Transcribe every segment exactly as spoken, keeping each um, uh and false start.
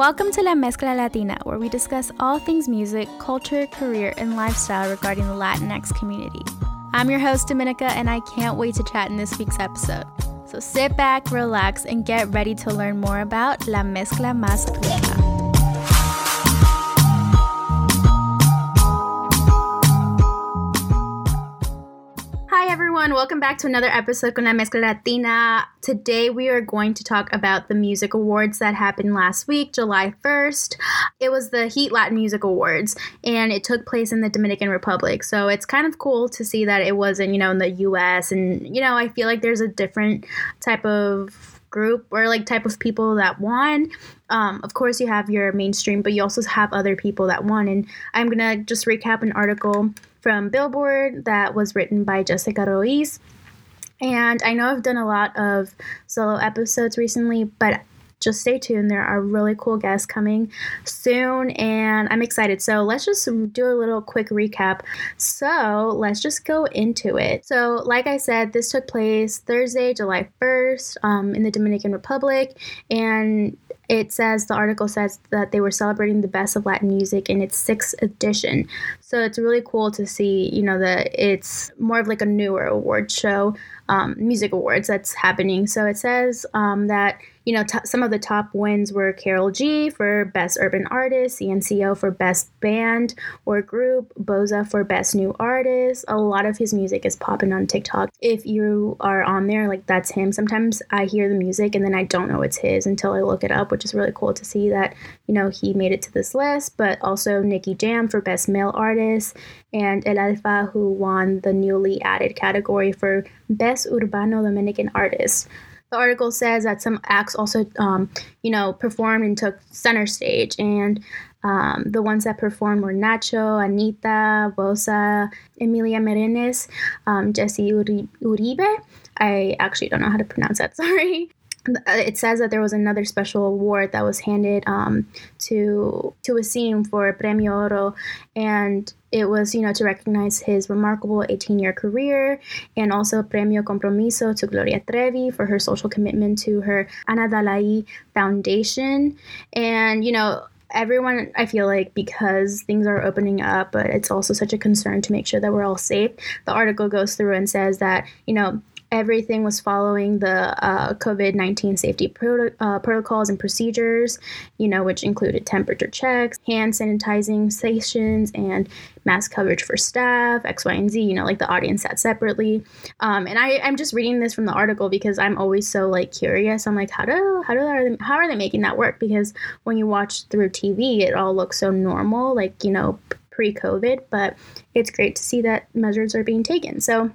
Welcome to La Mezcla Latina, where we discuss all things music, culture, career, and lifestyle regarding the Latinx community. I'm your host, Dominica, and I can't wait to chat in this week's episode. So sit back, relax, and get ready to learn more about La Mezcla Más Rica. Welcome back to another episode of La Mezcla Latina. Today we are going to talk about the music awards that happened last week, July first. It was the Heat Latin Music Awards, and it took place in the Dominican Republic. So it's kind of cool to see that it wasn't, you know, in the U S. And, you know, I feel like there's a different type of group or like type of people that won. Um, of course, you have your mainstream, but you also have other people that won. And I'm going to just recap an article from Billboard that was written by Jessica Ruiz. And I know I've done a lot of solo episodes recently, but just stay tuned. There are really cool guests coming soon, and I'm excited. So let's just do a little quick recap. So let's just go into it. So like I said, this took place Thursday, July first, um, in the Dominican Republic. And it says, the article says that they were celebrating the best of Latin music in its sixth edition. So it's really cool to see, you know, that it's more of like a newer award show, um, music awards that's happening. So it says um, that, you know, t- some of the top wins were Karol G for Best Urban Artist, C N C O for Best Band or Group, Bosa for Best New Artist. A lot of his music is popping on TikTok. If you are on there, like, that's him. Sometimes I hear the music and then I don't know it's his until I look it up, which is really cool to see that, you know, he made it to this list. But also Nicky Jam for Best Male Artist, and El Alfa, who won the newly added category for Best Urbano Dominican Artist. The article says that some acts also, um, you know, performed and took center stage. And um, the ones that performed were Nacho, Anita, Bosa, Emilia Merenes, um, Jesse Uribe. I actually don't know how to pronounce that, sorry. It says that there was another special award that was handed um, to to Wasim for Premio Oro, and it was, you know, to recognize his remarkable eighteen-year career, and also Premio Compromiso to Gloria Trevi for her social commitment to her Ana Dalai Foundation. And, you know, everyone, I feel like, because things are opening up, but it's also such a concern to make sure that we're all safe. The article goes through and says that, you know, everything was following the uh, COVID nineteen safety pro- uh, protocols and procedures, you know, which included temperature checks, hand sanitizing stations, and mask coverage for staff, X, Y, and Z, you know, like the audience sat separately. Um, and I, I'm just reading this from the article because I'm always so, like, curious. I'm like, how do, how do, how are they, how are they making that work? Because when you watch through T V, it all looks so normal, like, you know, pre-COVID, but it's great to see that measures are being taken. So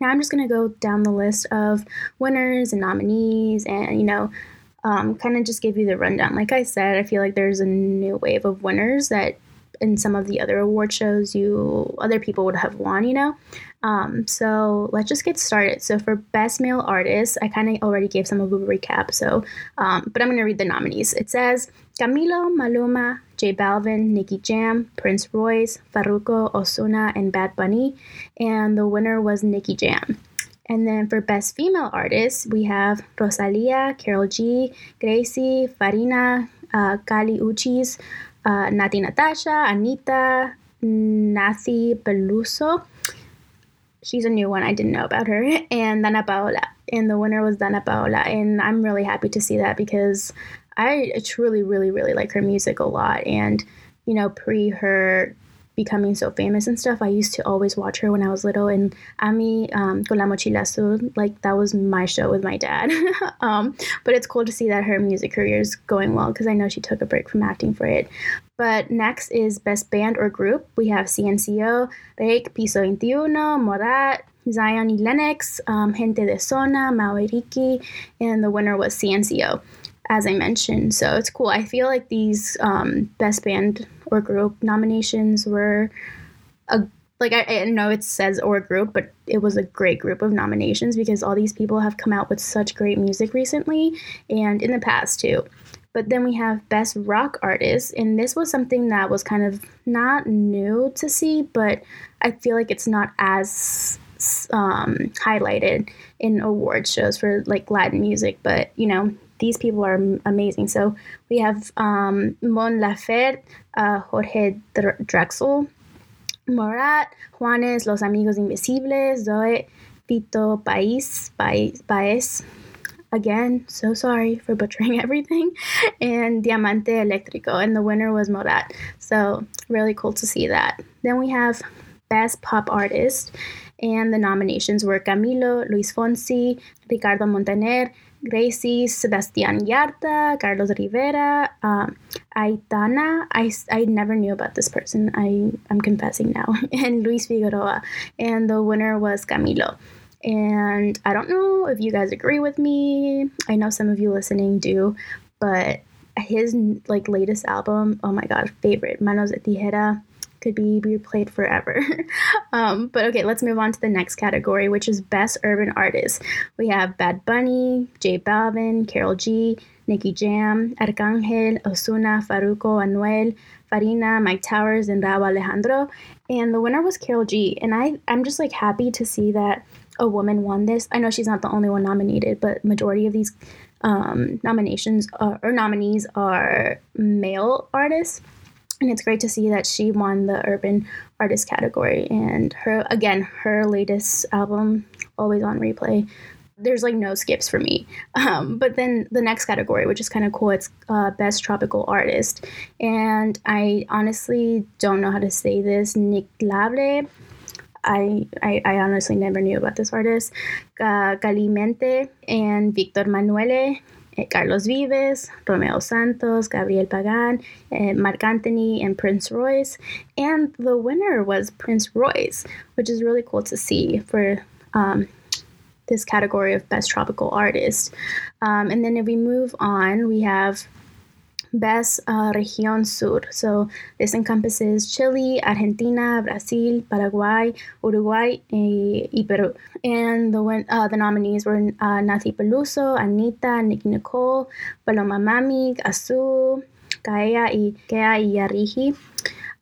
now I'm just going to go down the list of winners and nominees and, you know, um, kind of just give you the rundown. Like I said, I feel like there's a new wave of winners that in some of the other award shows you other people would have won, you know. Um, so let's just get started. So for Best Male Artist, I kind of already gave some of a recap, so um, but I'm going to read the nominees. It says Camilo, Maluma, J Balvin, Nicky Jam, Prince Royce, Farruko, Ozuna, and Bad Bunny. And the winner was Nicky Jam. And then for Best Female Artist, we have Rosalia, Karol G, Gracie, Farina, uh, Kali Uchis, uh, Natti Natasha, Anita, Nathy Peluso. She's a new one. I didn't know about her. And Danna Paola. And the winner was Danna Paola. And I'm really happy to see that because I truly, really, really like her music a lot. And, you know, pre her becoming so famous and stuff, I used to always watch her when I was little. And Ami um, con la mochila azul, like, that was my show with my dad. um, but it's cool to see that her music career is going well because I know she took a break from acting for it. But next is Best Band or Group. We have C N C O, Reik, Piso veintiuno, Morat, Zion y Lennox, um, Gente de Zona, Maveriki, and the winner was C N C O, as I mentioned. So it's cool. I feel like these um, Best Band or Group nominations were, a, like, I, I know it says or group, but it was a great group of nominations because all these people have come out with such great music recently and in the past too. But then we have Best Rock Artist, and this was something that was kind of not new to see, but I feel like it's not as um, highlighted in award shows for, like, Latin music, but, you know, these people are amazing. So we have um, Mon Laferte, uh, Jorge Drexel, Morat, Juanes, Los Amigos Invisibles, Zoe, Vito País, País, País. Again, so sorry for butchering everything. And Diamante Eléctrico. And the winner was Morat. So really cool to see that. Then we have Best Pop Artist. And the nominations were Camilo, Luis Fonsi, Ricardo Montaner, Gracie, Sebastián Yatra, Carlos Rivera, um, Aitana. I, I never knew about this person. I, I'm confessing now. And Luis Figueroa. And the winner was Camilo. And I don't know if you guys agree with me. I know some of you listening do. But his like latest album, oh my God, favorite, Manos de Tijera, could be replayed forever. um, but okay, let's move on to the next category, which is Best Urban Artist. We have Bad Bunny, J Balvin, Karol G, Nicky Jam, Arcángel, Ozuna, Farruko, Anuel, Farina, Mike Towers, and Rauw Alejandro. And the winner was Karol G. And I, I'm just like happy to see that a woman won this. I know she's not the only one nominated, but majority of these um, nominations are, or nominees are male artists. And it's great to see that she won the urban artist category. And her, again, her latest album, always on replay. There's like no skips for me. Um, but then the next category, which is kind of cool, it's uh, Best Tropical Artist. And I honestly don't know how to say this. Nick Labre. I, I, I honestly never knew about this artist. Uh, Calimente and Víctor Manuelle. Carlos Vives, Romeo Santos, Gabriel Pagan, uh, Marc Anthony, and Prince Royce. And the winner was Prince Royce, which is really cool to see for um, this category of Best Tropical Artist. Um, and then if we move on, we have Best uh, Región Sur. So this encompasses Chile, Argentina, Brazil, Paraguay, Uruguay, and eh, Peru. And the win- uh, the nominees were uh, Nathy Peluso, Anita, Nicki Nicole, Paloma Mami, Azul, Kaya, y Kea y Yarigi.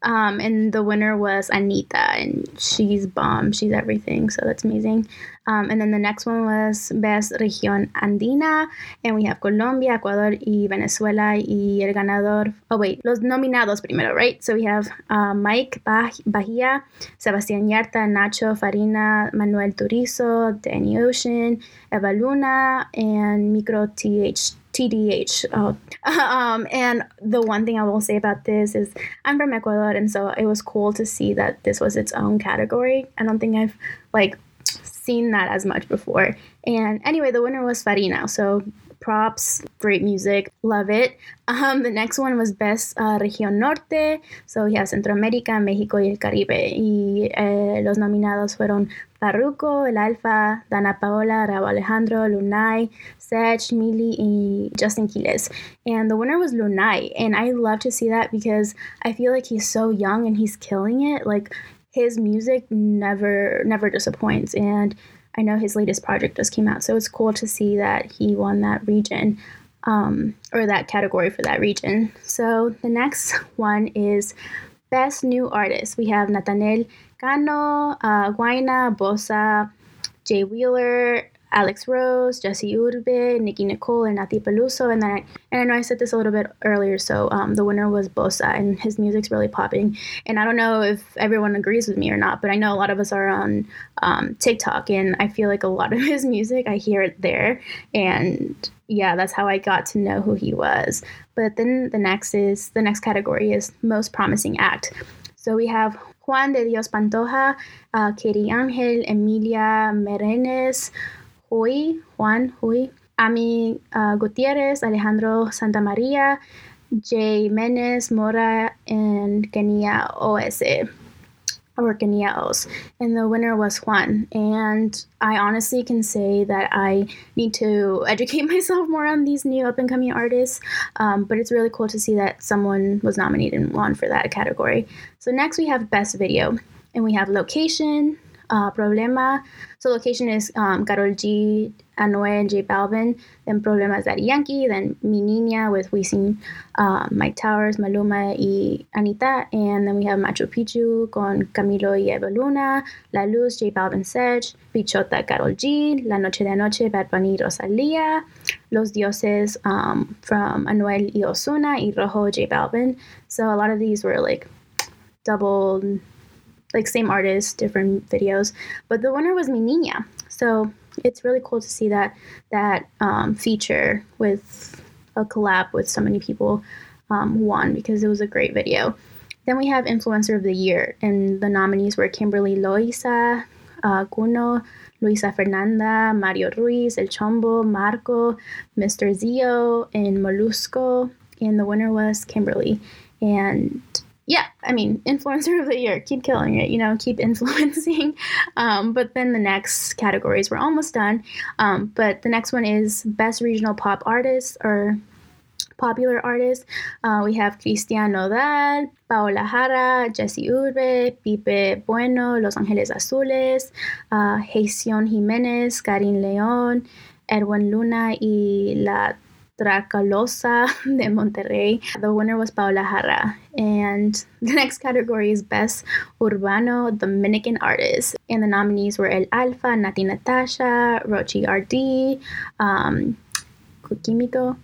Um, and the winner was Anita, and she's bomb. She's everything, so that's amazing. Um, and then the next one was Best Región Andina, and we have Colombia, Ecuador, y Venezuela, y el ganador... Oh, wait, los nominados primero, right? So we have uh, Mike Bahía, Sebastián Yarta, Nacho, Farina, Manuel Turizo, Danny Ocean, Eva Luna, and Micro T H. T D H. Oh. Um, and the one thing I will say about this is I'm from Ecuador, and so it was cool to see that this was its own category. I don't think I've like seen that as much before. And anyway, the winner was Farina. So props, great music, love it. Um, the next one was Best uh, Región Norte. So we have Centro America, México y el Caribe. Y eh, los nominados fueron Farruko, El Alfa, Danna Paola, Rauw Alejandro, Lunay, Sech, Mili, and Justin Quiles. And the winner was Lunay. And I love to see that because I feel like he's so young and he's killing it. Like his music never, never disappoints. And I know his latest project just came out, so it's cool to see that he won that region, um, or that category for that region. So the next one is Best New Artist. We have Nathanel Cano, uh, Guayna, Bosa, Jay Wheeler, Alex Rose, Jesse Uribe, Nicki Nicole, and Nathy Peluso. And then I, and I know I said this a little bit earlier, so um, the winner was Bosa, and his music's really popping. And I don't know if everyone agrees with me or not, but I know a lot of us are on um, TikTok, and I feel like a lot of his music, I hear it there. And yeah, that's how I got to know who he was. But then the next is the next category is Most Promising Act. So we have Juan de Dios Pantoja, uh, Katie Angel, Emilia Merenes, Hui, Juan, Hui, Ami uh, Gutierrez, Alejandro Santa Maria, Jay Menes, Mora, and Kenia Ose, or Kenia Ose. And the winner was Juan. And I honestly can say that I need to educate myself more on these new up-and-coming artists, um, but it's really cool to see that someone was nominated and won for that category. So next we have Best Video, and we have Location, uh, Problema. So location is um, Karol G, Anuel, J Balvin. Then Problema is Daddy Yankee. Then Mi Niña with Wisin, uh, Mike Towers, Maluma y Anita. And then we have Machu Picchu con Camilo y Eva Luna. La Luz, J Balvin, Sedge. Bichota, Karol G. La Noche de Anoche, Bad Bunny, Rosalia. Los Dioses um, from Anuel y Ozuna. Y Rojo, J Balvin. So a lot of these were like double, like same artist, different videos. But the winner was Mi Niña. So it's really cool to see that that um, feature with a collab with so many people um, won, because it was a great video. Then we have Influencer of the Year, and the nominees were Kimberly Loaiza, uh, Guno, Luisa Fernanda, Mario Ruiz, El Chombo, Marco, Mister Zio, and Molusco. And the winner was Kimberly. And yeah, I mean, Influencer of the Year, keep killing it, you know, keep influencing. Um, but then the next categories were almost done. Um, but the next one is Best Regional Pop Artist or Popular Artist. Uh, we have Cristian Nodal, Paola Jara, Jesse Uribe, Pipe Bueno, Los Angeles Azules, uh, Jason Jimenez, Karin Leon, Edwin Luna y La Tracalosa de Monterrey. The winner was Paola Jara. And the next category is Best Urbano Dominican Artist. And the nominees were El Alfa, Natti Natasha, Rochi R D, um, Kukimiko,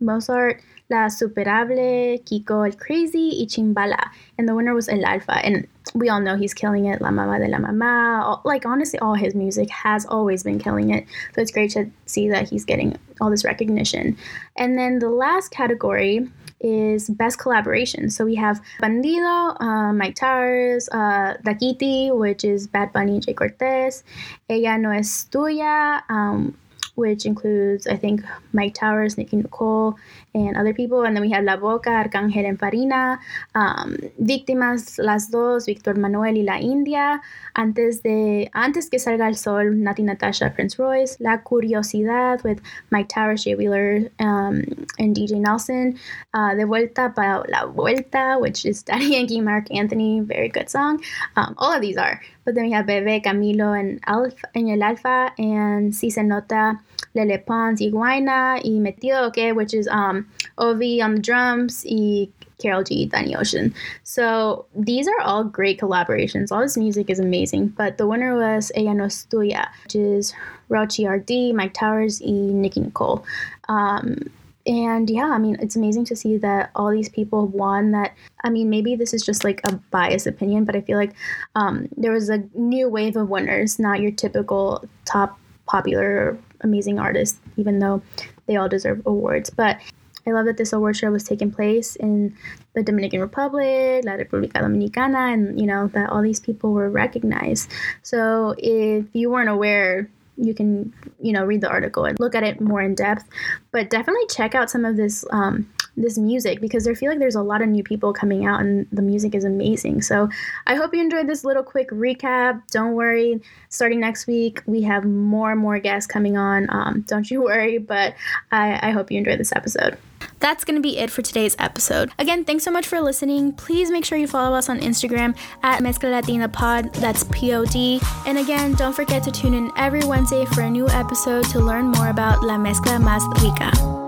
Mozart, La Superable, Kiko El Crazy, y Chimbala. And the winner was El Alfa. And we all know he's killing it. La Mama de la Mama. All, like, honestly, all his music has always been killing it. So it's great to see that he's getting all this recognition. And then the last category is Best Collaboration. So we have Bandido, uh, Mike Towers, uh, Daquiti, which is Bad Bunny and Jay Cortez, Ella No Es Tuya, um, which includes, I think, Mike Towers, Nicki Nicole, and other people. And then we have La Boca, Arcángel and Farina, um, Víctimas, Las Dos, Víctor Manuelle y La India, Antes de Antes que Salga el Sol, Natti Natasha, Prince Royce, La Curiosidad with Mike Towers, Jay Wheeler, um, and D J Nelson, uh, De Vuelta para La Vuelta, which is Daddy Yankee, Mark Anthony, very good song. Um, all of these are. But then we have Bebe, Camilo, and, Alf, and El Alfa, and Si Se Nota, Lele Pons, Iguana, y Metido, okay, which is um, Ovi on the drums, y Karol G, Danny Ocean. So these are all great collaborations. All this music is amazing. But the winner was Ella No Es Tuya, which is Rochi R D, Mike Towers, y Nicki Nicole. Um, and yeah, I mean, it's amazing to see that all these people won that. I mean, maybe this is just like a biased opinion, but I feel like um, there was a new wave of winners, not your typical top popular amazing artists, even though they all deserve awards. But I love that this award show was taking place in the Dominican Republic, La República Dominicana, and, you know, that all these people were recognized. So if you weren't aware, you can, you know, read the article and look at it more in depth. But definitely check out some of this um, this music, because I feel like there's a lot of new people coming out and the music is amazing. So I hope you enjoyed this little quick recap. Don't worry. Starting next week, we have more and more guests coming on. Um, don't you worry, but I, I hope you enjoyed this episode. That's going to be it for today's episode. Again, thanks so much for listening. Please make sure you follow us on Instagram at Mezcla Latina Pod. That's P O D. And again, don't forget to tune in every Wednesday for a new episode to learn more about La Mezcla Más Rica.